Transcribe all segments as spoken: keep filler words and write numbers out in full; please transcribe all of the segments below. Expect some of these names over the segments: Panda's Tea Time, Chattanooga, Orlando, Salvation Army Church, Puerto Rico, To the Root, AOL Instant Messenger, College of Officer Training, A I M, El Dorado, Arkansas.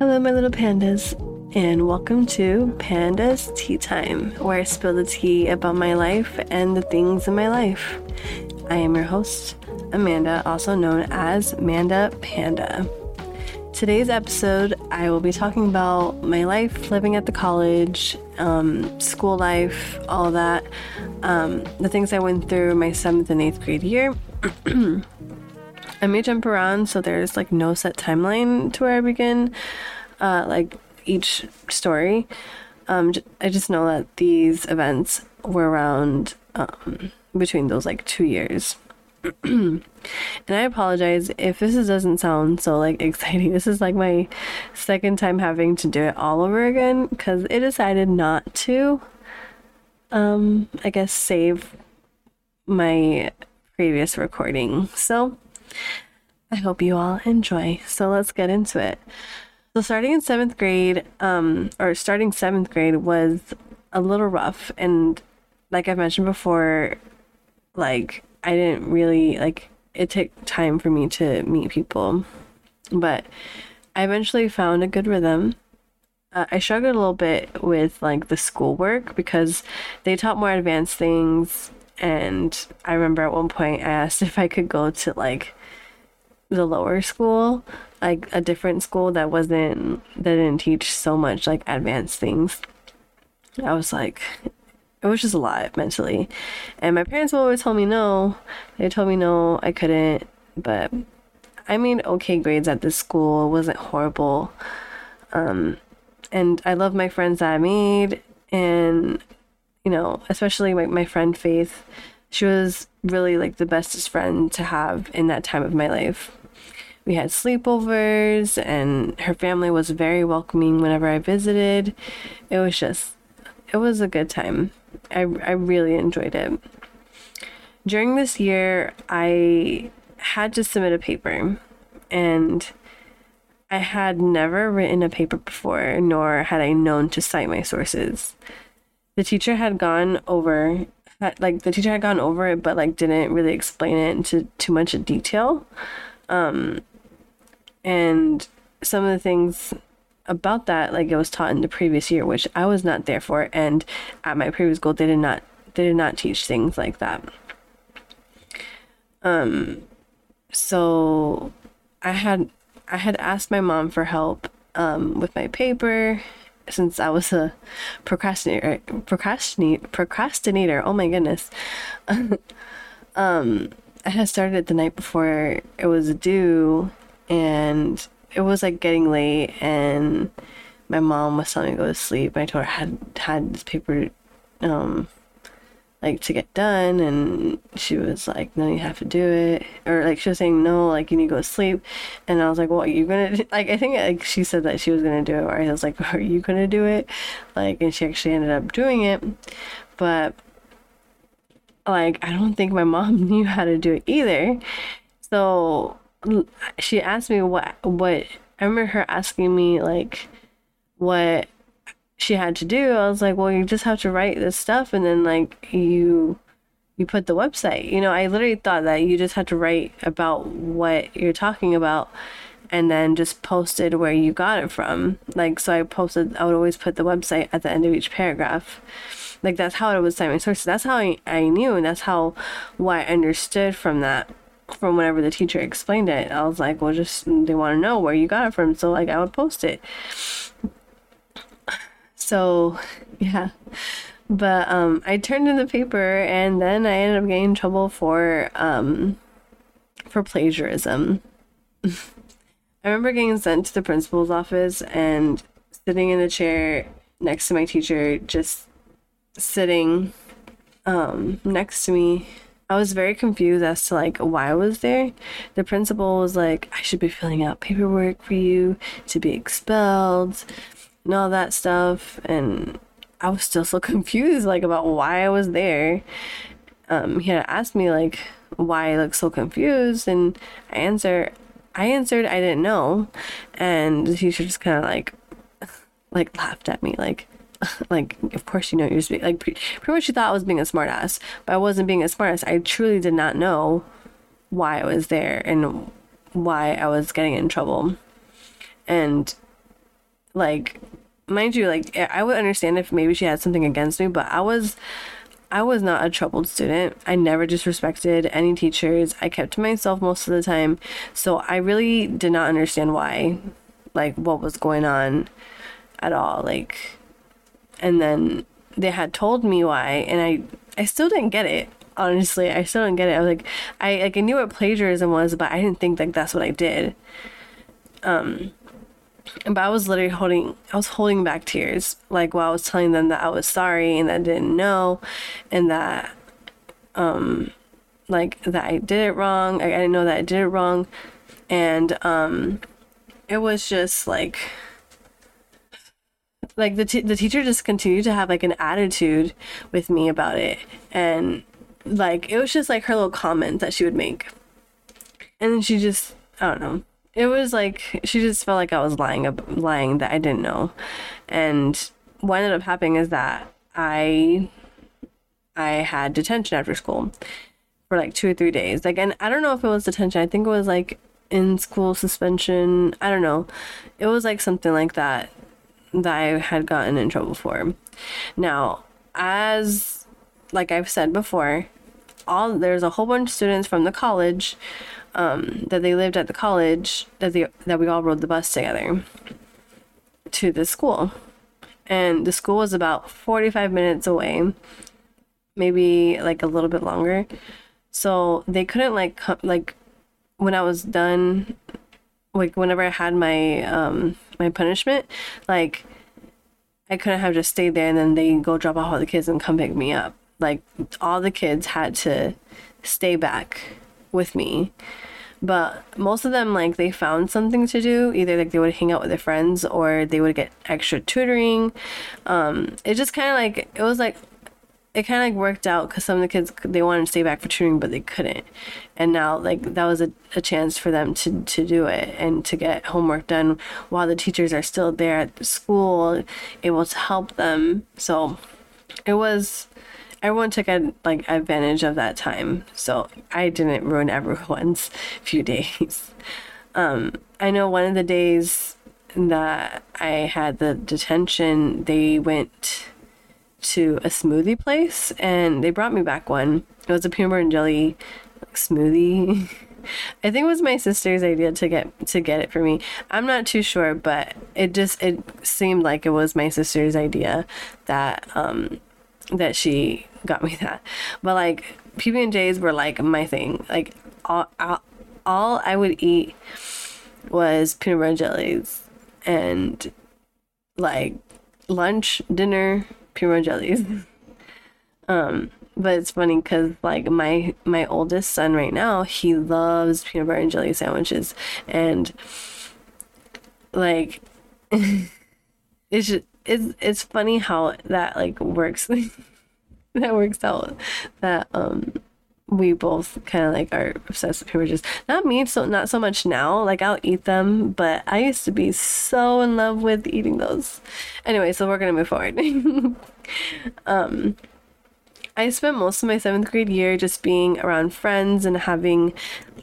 Hello, my little pandas, and welcome to Panda's Tea Time, where I spill the tea about my life and the things in my life. I am your host, Amanda, also known as Manda Panda. Today's episode, I will be talking about my life, living at the college, um, school life, all that, um, the things I went through my seventh and eighth grade year. I may jump around, so there's like no set timeline to where I begin, uh, like each story. Um, I just know that these events were around um, between those like two years. And I apologize if this doesn't sound so like exciting. This is like my second time having to do it all over again because I decided not to, um, I guess, save my previous recording. So I hope you all enjoy. So let's get into it. So starting in seventh grade, um, or starting seventh grade was a little rough. And like I've mentioned before, like I didn't really, like it took time for me to meet people. But I eventually found a good rhythm. Uh, I struggled a little bit with like the schoolwork because they taught more advanced things. And I remember at one point I asked if I could go to like the lower school, like a different school that wasn't, that didn't teach so much like advanced things. I was like, it was just a lot mentally. And my parents always told me no. They told me no, I couldn't. But I made okay grades at this school. It wasn't horrible. Um, and I love my friends that I made. And, you know, especially like my friend Faith, she was really like the bestest friend to have in that time of my life. We had sleepovers and her family was very welcoming whenever I visited. It was just, it was a good time. I, I really enjoyed it. During this year, I had to submit a paper, and I had never written a paper before, nor had I known to cite my sources. The teacher had gone over like the teacher had gone over it, but like didn't really explain it into too much detail. Um, and some of the things about that, like it was taught in the previous year, which I was not there for. And at my previous school, they did not, they did not teach things like that. Um, so I had, I had asked my mom for help, um, with my paper, since I was a procrastinator, procrastinate, procrastinator, oh my goodness. um, I had started it the night before it was due, and it was like getting late, and my mom was telling me to go to sleep. I told her I had, had this paper, um, like to get done, and she was like, no, you have to do it. Or like she was saying, no, like you need to go to sleep. And I was like, well, are you gonna do? Like I think like she said that she was gonna do it, or I was like, are you gonna do it? Like, and she actually ended up doing it, but like I don't think my mom knew how to do it either. So she asked me what what I remember her asking me like what she had to do. I was like, well, you just have to write this stuff, and then like you you put the website, you know. I literally thought that you just had to write about what you're talking about and then just posted where you got it from. Like, so I posted, I would always put the website at the end of each paragraph. Like that's how it was citing my sources. That's how I, I knew, and that's how why I understood from that, from whenever the teacher explained it. I was like, well, just they want to know where you got it from, so like I would post it. So, yeah, but um, I turned in the paper, and then I ended up getting in trouble for um, for plagiarism. I remember getting sent to the principal's office and sitting in the chair next to my teacher, just sitting um, next to me. I was very confused as to like why I was there. The principal was like, I should be filling out paperwork for you to be expelled and all that stuff, and I was still so confused like about why I was there. Um, he had asked me like why I looked so confused, and I answer I answered I didn't know, and the teacher just kind of like like laughed at me like like of course you know you're speaking. Like pretty, pretty much she thought I was being a smartass, but I wasn't being a smartass. I truly did not know why I was there and why I was getting in trouble, and like, mind you, like, I would understand if maybe she had something against me, but I was, I was not a troubled student. I never disrespected any teachers. I kept to myself most of the time. So I really did not understand why, like, what was going on at all. Like, and then they had told me why, and I, I still didn't get it. Honestly, I still didn't get it. I was like, I, like, I knew what plagiarism was, but I didn't think, like, that's what I did. Um, but I was literally holding, I was holding back tears, like, while I was telling them that I was sorry and that I didn't know, and that, um, like, that I did it wrong. Like, I didn't know that I did it wrong. And, um, it was just, like, like, the t- the teacher just continued to have, like, an attitude with me about it. And, like, it was just, like, her little comments that she would make. And then she just, I don't know. It was like, she just felt like I was lying, lying that I didn't know. And what ended up happening is that I, I had detention after school for like two or three days. Like, and I don't know if it was detention. I think it was like in school suspension. I don't know. It was like something like that, that I had gotten in trouble for. Now, as like I've said before, all there's a whole bunch of students from the college Um, that they lived at the college, that they that we all rode the bus together to the school, and the school was about forty-five minutes away, maybe like a little bit longer. So they couldn't like come, like when I was done, like whenever I had my um my punishment, like I couldn't have just stayed there and then they go drop off all the kids and come pick me up. Like all the kids had to stay back with me, but most of them, like, they found something to do. Either like they would hang out with their friends or they would get extra tutoring. Um it just kind of like it was like it kind of like worked out, because some of the kids, they wanted to stay back for tutoring but they couldn't, and now like that was a, a chance for them to to do it and to get homework done while the teachers are still there at the school, able to help them. So it was everyone took like advantage of that time, so I didn't ruin everyone's few days. Um, I know one of the days that I had the detention, they went to a smoothie place and they brought me back one. It was a peanut butter and jelly like, smoothie. I think it was my sister's idea to get to get it for me. I'm not too sure, but it just it seemed like it was my sister's idea that um, that she. got me that. But like P B and J's were like my thing. Like all, all, all I would eat was peanut butter and jellies, and like lunch, dinner, peanut butter and jellies. um, but it's funny because like my my oldest son right now, he loves peanut butter and jelly sandwiches, and like it's just, it's it's funny how that like works. That works out that um we both kind of like are obsessed with peanut butter jellies. Not me, so not so much now. Like I'll eat them, but I used to be so in love with eating those. Anyway, so we're gonna move forward. um I spent most of my seventh grade year just being around friends and having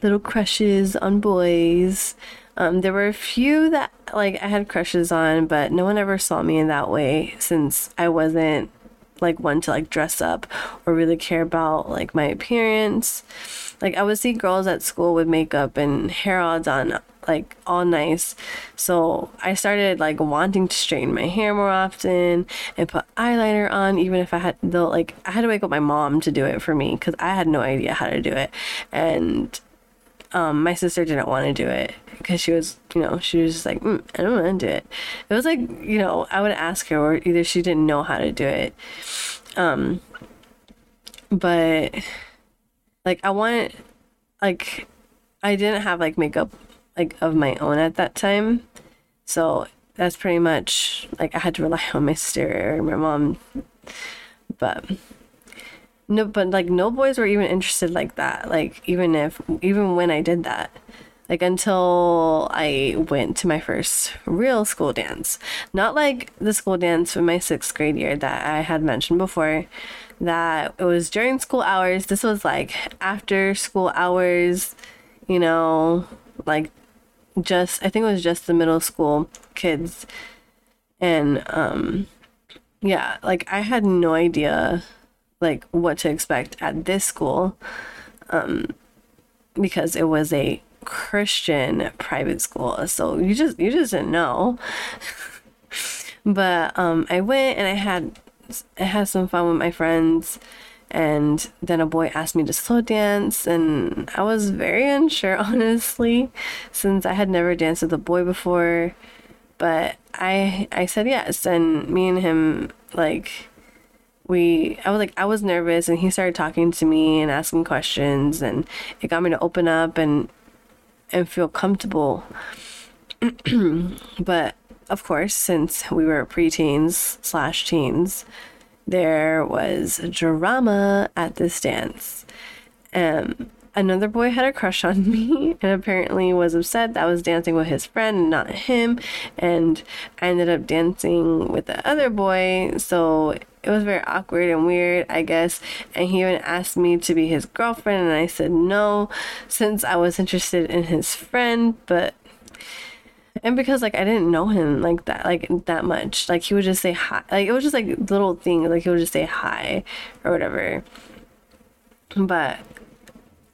little crushes on boys. Um, there were a few that like I had crushes on, but no one ever saw me in that way, since I wasn't like one to like dress up or really care about like my appearance. Like I would see girls at school with makeup and hair odds on, like all nice, so I started like wanting to straighten my hair more often and put eyeliner on, even if I had though like I had to wake up my mom to do it for me because I had no idea how to do it. And um my sister didn't want to do it because she was, you know, she was just like, mm, I don't want to do it. It was like, you know, I would ask her, or either she didn't know how to do it. Um, but like, I want, like, I didn't have like makeup like of my own at that time. So that's pretty much like, I had to rely on my sister or my mom, but no, but like no boys were even interested like that. Like even if, even when I did that, like until I went to my first real school dance. Not like the school dance from my sixth grade year that I had mentioned before, that it was during school hours. This was like after school hours, you know, like just, I think it was just the middle school kids And um, yeah, like I had no idea like what to expect at this school, um, because it was a Christian private school. So you just, you just didn't know. But um, I went and I had, I had some fun with my friends. And then a boy asked me to slow dance, and I was very unsure, honestly, since I had never danced with a boy before. But I I said yes, and me and him, like, we, I was like, I was nervous, and he started talking to me and asking questions, and it got me to open up and and feel comfortable. But of course, since we were preteens slash teens, there was drama at this dance. Um, another boy had a crush on me and apparently was upset that I was dancing with his friend and not him. And I ended up dancing with the other boy. So it was very awkward and weird, I guess. And he even asked me to be his girlfriend. And I said no, since I was interested in his friend. But and because, like, I didn't know him like that, like that much, like he would just say hi, like it was just like little things, like he would just say hi or whatever. But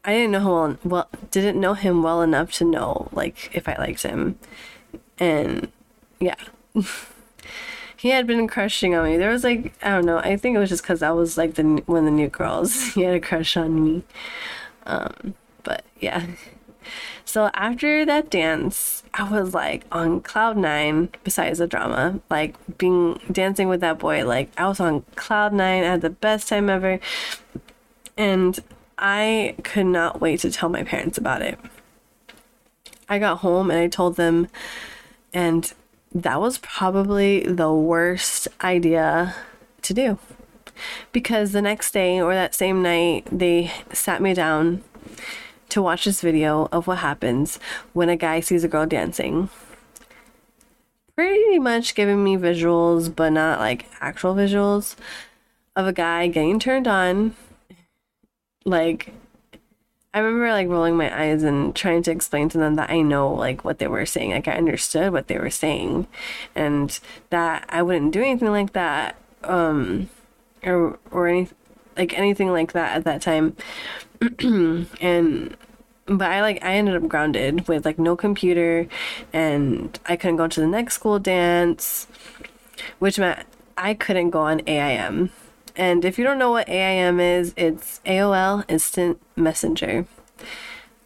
I didn't know him well, well, didn't know him well enough to know like if I liked him, and yeah, he had been crushing on me. There was like I don't know. I think it was just because I was like the one of the new girls. He had a crush on me, um, but yeah. So after that dance, I was like on cloud nine besides the drama, like being dancing with that boy, like I was on cloud nine. I had the best time ever. And I could not wait to tell my parents about it. I got home and I told them, and that was probably the worst idea to do, because the next day or that same night, they sat me down to watch this video of what happens when a guy sees a girl dancing. Pretty much giving me visuals, but not like actual visuals, of a guy getting turned on. Like, I remember like rolling my eyes and trying to explain to them that I know like what they were saying. Like I understood what they were saying, and that I wouldn't do anything like that, um, or or anything. Like anything like that at that time. And but I like I ended up grounded with like no computer, and I couldn't go to the next school dance, which meant I couldn't go on A I M. And if you don't know what A I M is, it's A O L Instant Messenger.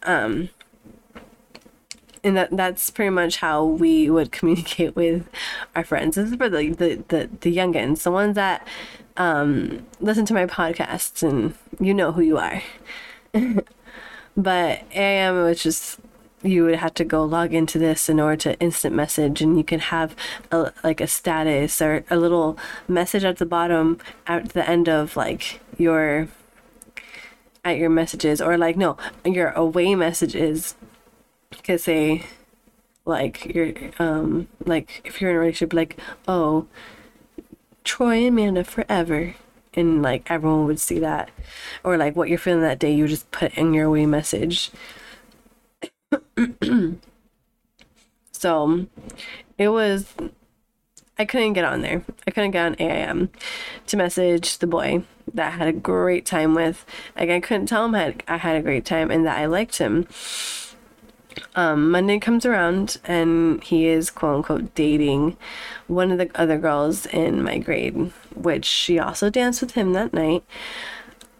Um and that that's pretty much how we would communicate with our friends. This is for the the the, the youngins, the ones that Um, listen to my podcasts and you know who you are. But A I M was just, you would have to go log into this in order to instant message, and you can have a, like a status or a little message at the bottom at the end of like your, at your messages, or like, no, your away messages could say like your, um, like if you're in a relationship, like, oh, Troy and Amanda forever, and like everyone would see that, or like what you're feeling that day, you just put in your away message. So it was, I couldn't get on there. I couldn't get on A I M to message the boy that I had a great time with. Like I couldn't tell him I had, I had a great time and that I liked him. Um, Monday comes around and he is quote unquote dating one of the other girls in my grade, which she also danced with him that night.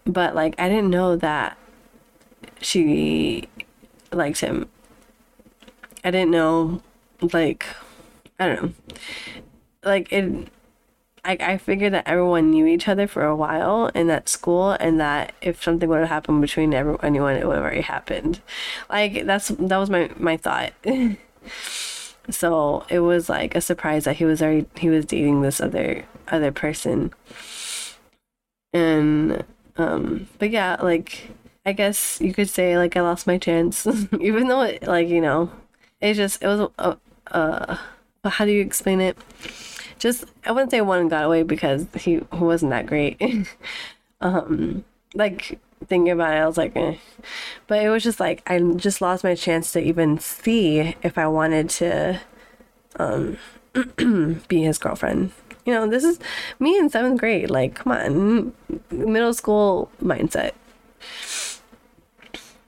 But like, I didn't know that she liked him. I didn't know, like, I don't know, like it, I, I figured that everyone knew each other for a while in that school, and that if something would have happened between everyone, anyone, it would have already happened. Like that's, that was my, my thought. So it was like a surprise that he was already, he was dating this other, other person. And, um, but yeah, like, I guess you could say like I lost my chance, even though it, like, you know, it just, it was, uh, uh how do you explain it? Just, I wouldn't say one got away because he wasn't that great. um, like, thinking about it, I was like, eh. But it was just like, I just lost my chance to even see if I wanted to, um, being his girlfriend. You know, this is me in seventh grade. Like, come on, middle school mindset.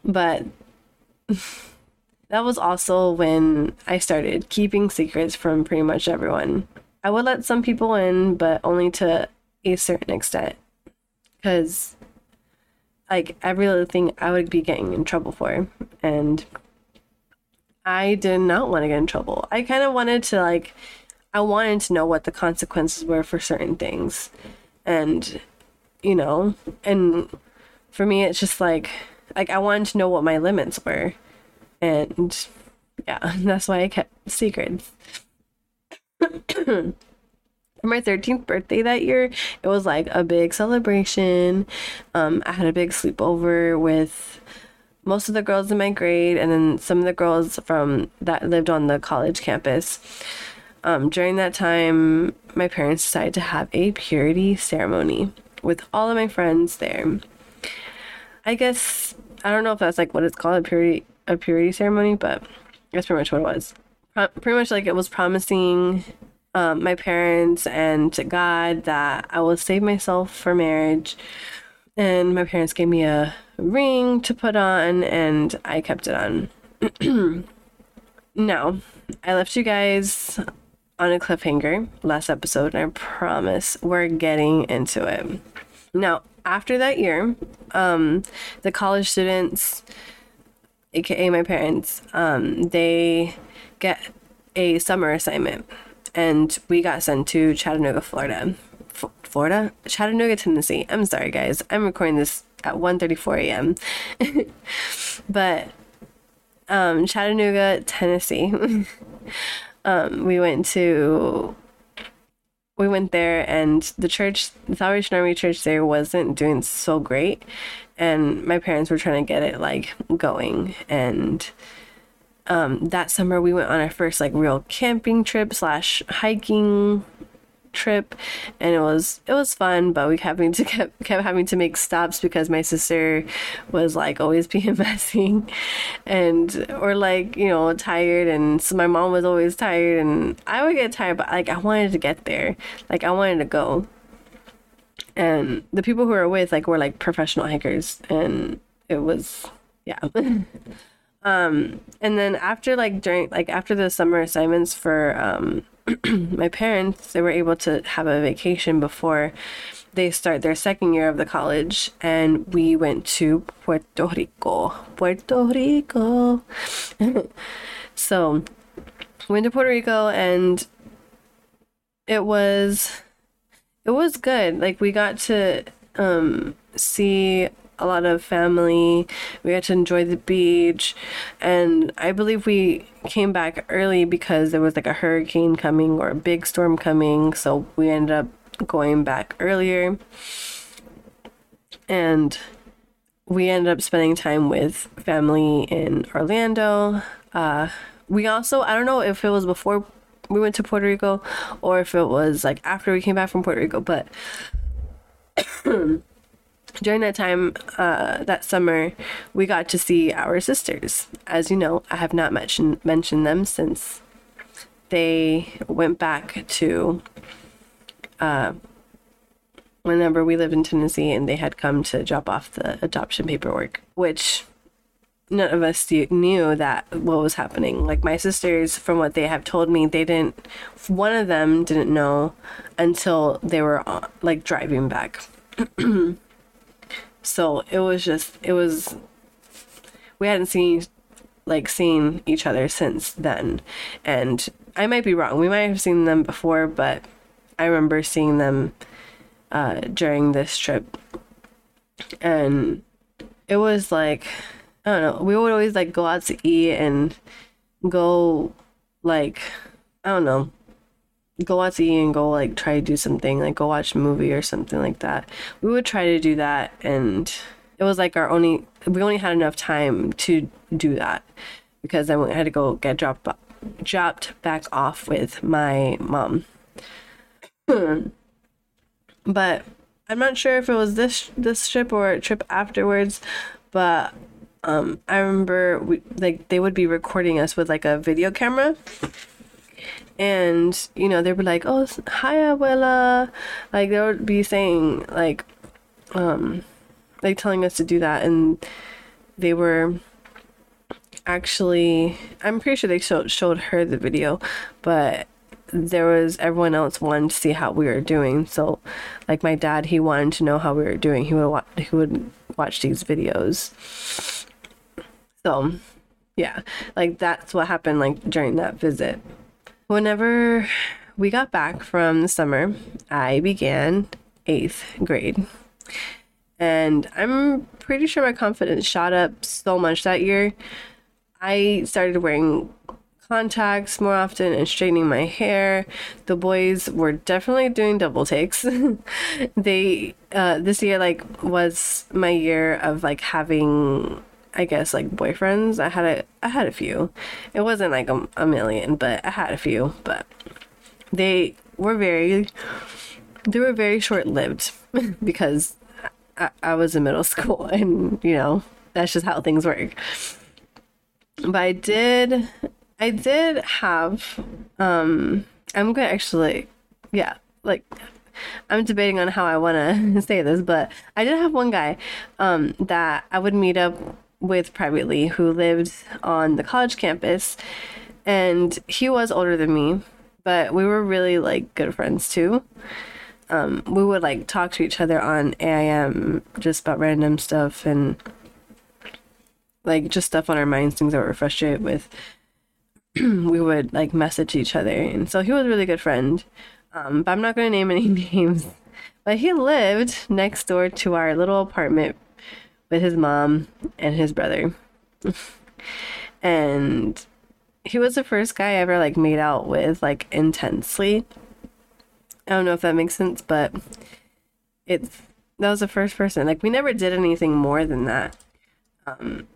But that was also when I started keeping secrets from pretty much everyone. I would let some people in, but only to a certain extent. Because, like, every little thing I would be getting in trouble for. And I did not want to get in trouble. I kind of wanted to, like, I wanted to know what the consequences were for certain things. And, you know, and for me, it's just like, like, I wanted to know what my limits were. And, yeah, that's why I kept secrets. For my thirteenth birthday that year, it was, like, a big celebration. Um, I had a big sleepover with most of the girls in my grade and then some of the girls from that lived on the college campus. Um, during that time, my parents decided to have a purity ceremony with all of my friends there. I guess, I don't know if that's, like, what it's called, a purity a purity ceremony, but that's pretty much what it was. Pro- pretty much, like, it was promising um, my parents and to God that I will save myself for marriage. And my parents gave me a ring to put on, and I kept it on. Now, I left you guys on a cliffhanger last episode, and I promise we're getting into it. Now, after that year, um, the college students, aka my parents, um, they get a summer assignment, and we got sent to Chattanooga, Florida. F- Florida? Chattanooga, Tennessee. I'm sorry, guys. I'm recording this at one thirty-four a.m. But um, Chattanooga, Tennessee. um, we went to... We went there, and the church, the Salvation Army Church there wasn't doing so great, and my parents were trying to get it, like, going. And um, that summer, we went on our first, like, real camping trip slash hiking trip, and it was it was fun, but we having to kept, kept having to make stops because my sister was, like, always PMSing, and or, like, you know, tired, and so my mom was always tired, and I would get tired, but, like, I wanted to get there, like, I wanted to go. And the people who were with, like, were, like, professional hikers, and it was, yeah. Um and then after, like, during, like, after the summer assignments for um my parents, they were able to have a vacation before they start their second year of the college, and we went to Puerto Rico. Puerto Rico. So, we went to Puerto Rico, and it was it was good. Like, we got to um, see a lot of family. We got to enjoy the beach, and I believe we came back early because there was, like, a hurricane coming or a big storm coming, so we ended up going back earlier, and we ended up spending time with family in Orlando. Uh, we also, I don't know if it was before we went to Puerto Rico or if it was, like, after we came back from Puerto Rico, but during that time, uh, that summer, we got to see our sisters. As you know, I have not mentioned mentioned them since they went back to uh, whenever we lived in Tennessee, and they had come to drop off the adoption paperwork, which none of us knew that what was happening. Like, my sisters, from what they have told me, they didn't, one of them didn't know until they were, like, driving back. So it was just, it was, we hadn't seen, like, seen each other since then. And I might be wrong. We might have seen them before, but I remember seeing them uh, during this trip. And it was like, I don't know, we would always, like, go out to eat and go, like, I don't know. go out to eat and go, like, try to do something, like, go watch a movie or something like that. We would try to do that, and it was, like, our only, we only had enough time to do that because then we had to go get dropped dropped back off with my mom. But I'm not sure if it was this this trip or a trip afterwards, but um I remember we, like, they would be recording us with, like, a video camera. And, you know, they'd be like, oh, hi, abuela. Like, they would be saying, like, um, like telling us to do that. And they were actually, I'm pretty sure they showed, showed her the video, but there was, everyone else wanted to see how we were doing. So, like, my dad, he wanted to know how we were doing. He would watch, he would watch these videos. So, yeah, like, that's what happened, like, during that visit. Whenever we got back from the summer, I began eighth grade. And I'm pretty sure my confidence shot up so much that year. I started wearing contacts more often and straightening my hair. The boys were definitely doing double takes. They uh, this year like was my year of like having, I guess, like boyfriends. I had a I had a few. It wasn't like a, a million, but I had a few. But they were very they were very short lived because I, I was in middle school, and you know that's just how things work. But I did. I did have, um, I'm going to actually, yeah, like, I'm debating on how I want to say this, but I did have one guy um, that I would meet up with privately who lived on the college campus, and he was older than me, but we were really, like, good friends, too. Um, we would, like, talk to each other on A I M just about random stuff and, like, just stuff on our minds, things that we were frustrated with. We would like message each other, and so he was a really good friend, um but I'm not going to name any names, but he lived next door to our little apartment with his mom and his brother. And he was the first guy I ever like made out with, like, intensely. I don't know if that makes sense, but it's that was the first person. Like, we never did anything more than that, um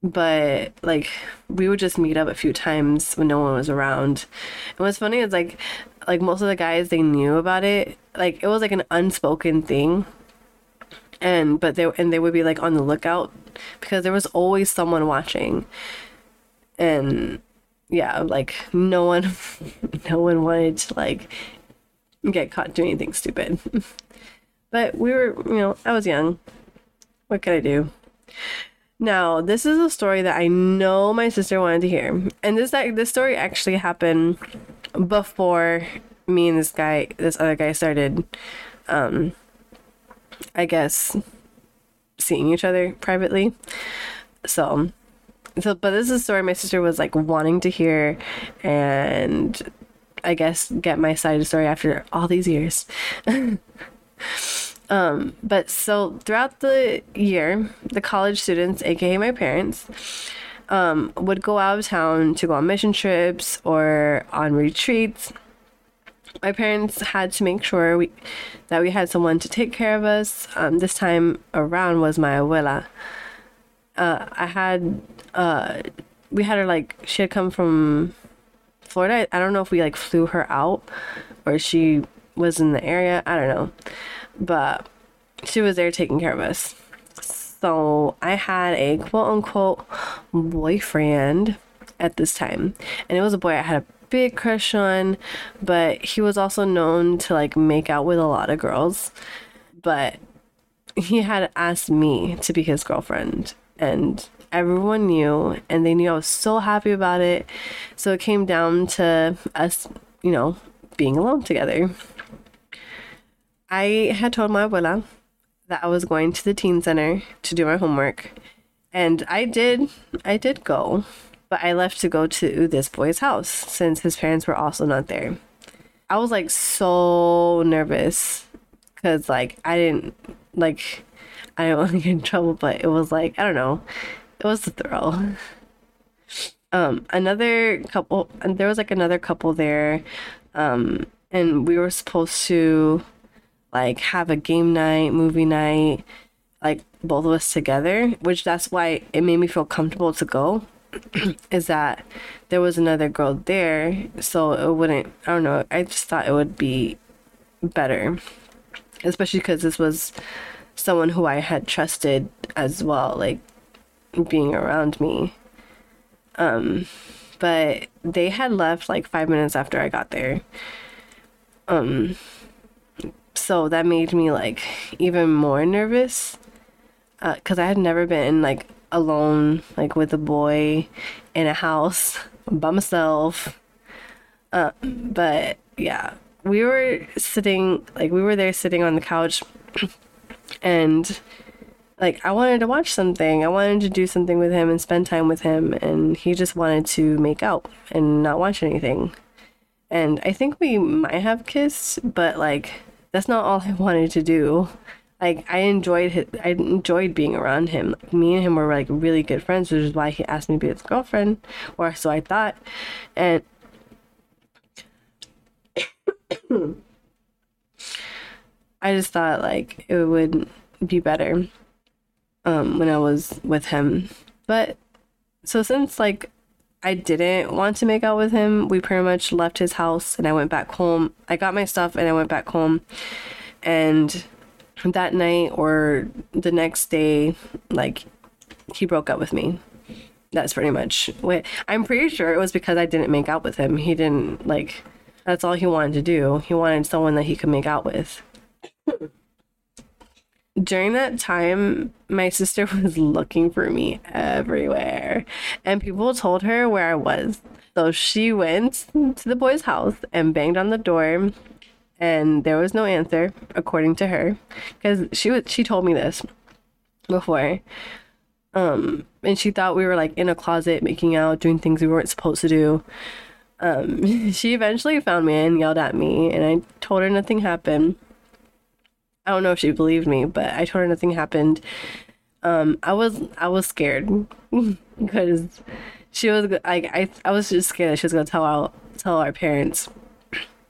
but like we would just meet up a few times when no one was around. And what's funny is like like most of the guys, they knew about it. Like, it was like an unspoken thing, and but they and they would be like on the lookout because there was always someone watching. And yeah, like no one no one wanted to like get caught doing anything stupid. But we were, you know I was young, what could I do? Now, this is a story that I know my sister wanted to hear. And this this story actually happened before me and this guy, this other guy started, um, I guess, seeing each other privately. So, so, but this is a story my sister was, like, wanting to hear and, I guess, get my side of the story after all these years. Um, but so throughout the year, the college students, aka my parents, um, would go out of town to go on mission trips or on retreats. My parents had to make sure we, that we had someone to take care of us. Um, this time around was my abuela. Uh, I had, uh, we had her like, she had come from Florida. I don't know if we like flew her out or she was in the area. I don't know. But she was there taking care of us. So I had a quote-unquote boyfriend at this time. And it was a boy I had a big crush on, but he was also known to, like, make out with a lot of girls. But he had asked me to be his girlfriend. And everyone knew, and they knew I was so happy about it. So it came down to us, you know, being alone together. I had told my abuela that I was going to the teen center to do my homework, and I did, I did go, but I left to go to this boy's house since his parents were also not there. I was like so nervous because like I didn't like I didn't want to get in trouble, but it was like I don't know, it was a thrill. Um, another couple, and there was like another couple there, um, and we were supposed to. Like, have a game night, movie night, like, both of us together, which that's why it made me feel comfortable to go, is that there was another girl there, so it wouldn't, I don't know, I just thought it would be better, especially because this was someone who I had trusted as well, like, being around me. Um, but they had left like five minutes after I got there. Um, so that made me like even more nervous, uh, cause I had never been like alone, like with a boy in a house by myself. Uh, but yeah, we were sitting, like we were there sitting on the couch and like I wanted to watch something. I wanted to do something with him and spend time with him. And he just wanted to make out and not watch anything. And I think we might have kissed, but like that's not all I wanted to do. Like I enjoyed his, I enjoyed being around him. Like, me and him were like really good friends, which is why he asked me to be his girlfriend, or so I thought. And I just thought like it would be better um, when I was with him. But so since like I didn't want to make out with him, we pretty much left his house and I went back home. I got my stuff and I went back home. And that night or the next day, like he broke up with me. That's pretty much what I'm pretty sure it was, because I didn't make out with him. He didn't like, that's all he wanted to do. He wanted someone that he could make out with. During that time, my sister was looking for me everywhere, and people told her where I was. So she went to the boy's house and banged on the door, and there was no answer, according to her, because she was, she told me this before, um, and she thought we were like in a closet making out, doing things we weren't supposed to do. Um, she eventually found me and yelled at me, and I told her nothing happened. I don't know if she believed me, but I told her nothing happened. Um, I was I was scared because she was like I I was just scared that she was gonna tell our tell our parents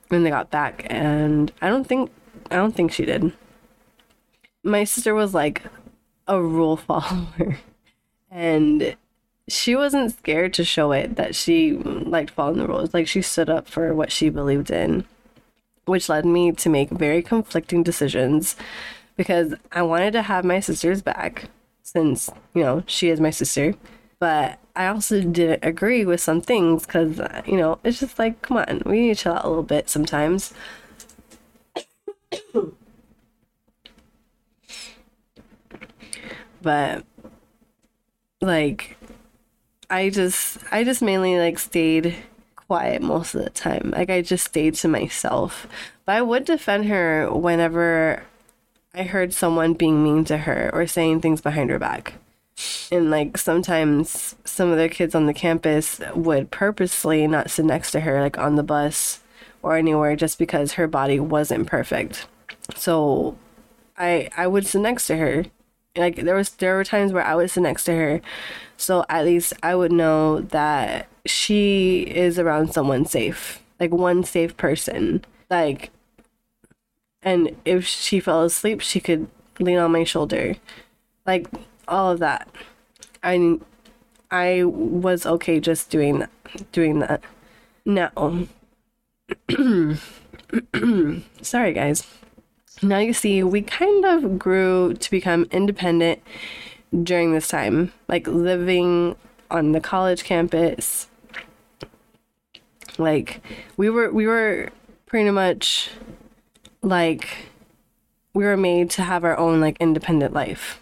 when they got back, and I don't think I don't think she did. My sister was like a rule follower, and she wasn't scared to show it that she liked following the rules. Like she stood up for what she believed in, which led me to make very conflicting decisions, because I wanted to have my sister's back since, you know, she is my sister. But I also didn't agree with some things because, you know, it's just like, come on, we need to chill out a little bit sometimes. But, like, I just, I just mainly, like, stayed quiet most of the time. Like I just stayed to myself, but I would defend her whenever I heard someone being mean to her or saying things behind her back. And like sometimes some of the kids on the campus would purposely not sit next to her, like on the bus or anywhere, just because her body wasn't perfect. So I I would sit next to her. Like there was there were times where I would sit next to her, so at least I would know that she is around someone safe, like one safe person. Like, and if she fell asleep, she could lean on my shoulder, like all of that. I I was okay just doing that, doing that. Now, sorry guys. Now you see, we kind of grew to become independent during this time, like living on the college campus. Like we were, we were pretty much like we were made to have our own like independent life.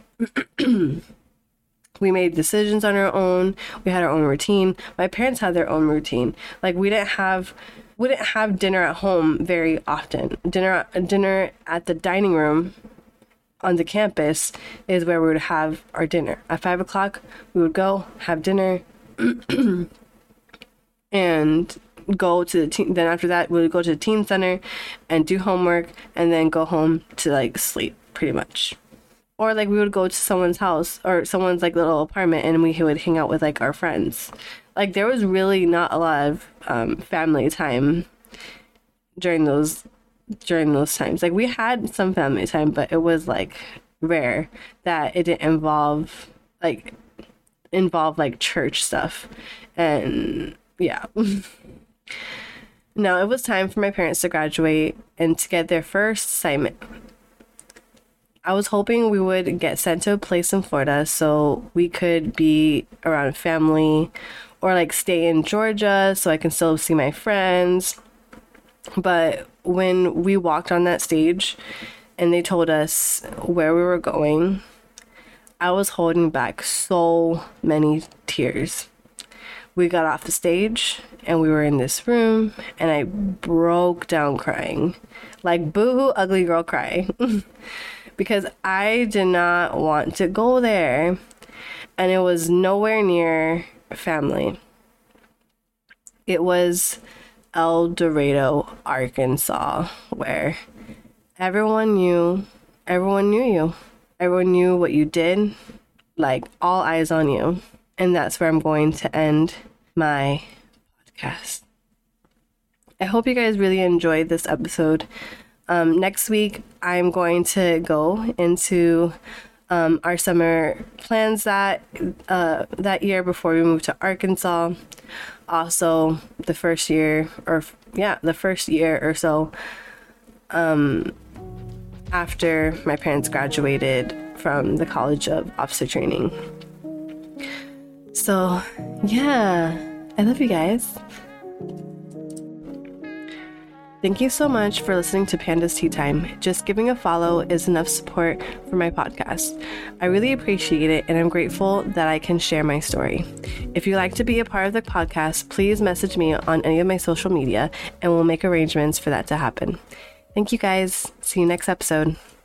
We made decisions on our own. We had our own routine. My parents had their own routine. Like we didn't have. Wouldn't have dinner at home very often. Dinner dinner at the dining room on the campus is where we would have our dinner. At five o'clock, we would go have dinner and go to the teen. Then after that, we would go to the teen center and do homework and then go home to like sleep pretty much. Or like we would go to someone's house or someone's like little apartment and we would hang out with like our friends. Like, there was really not a lot of um, family time during those during those times. Like, we had some family time, but it was, like, rare that it didn't involve, like, involve, like, church stuff. And, yeah. Now, it was time for my parents to graduate and to get their first assignment. I was hoping we would get sent to a place in Florida so we could be around family, or like stay in Georgia so I can still see my friends. But when we walked on that stage and they told us where we were going, I was holding back so many tears. We got off the stage and we were in this room and I broke down crying. Like boohoo, ugly girl cry. Because I did not want to go there. And it was nowhere near family. It was El Dorado, Arkansas, where everyone knew, everyone knew you. Everyone knew what you did, like all eyes on you. And that's where I'm going to end my podcast. I hope you guys really enjoyed this episode. Um, next week, I'm going to go into um, our summer plans that uh, that year before we moved to Arkansas. Also, the first year or yeah, the first year or so um, after my parents graduated from the College of Officer Training. So, yeah, I love you guys. Thank you so much for listening to Panda's Tea Time. Just giving a follow is enough support for my podcast. I really appreciate it, and I'm grateful that I can share my story. If you'd like to be a part of the podcast, please message me on any of my social media, and we'll make arrangements for that to happen. Thank you guys. See you next episode.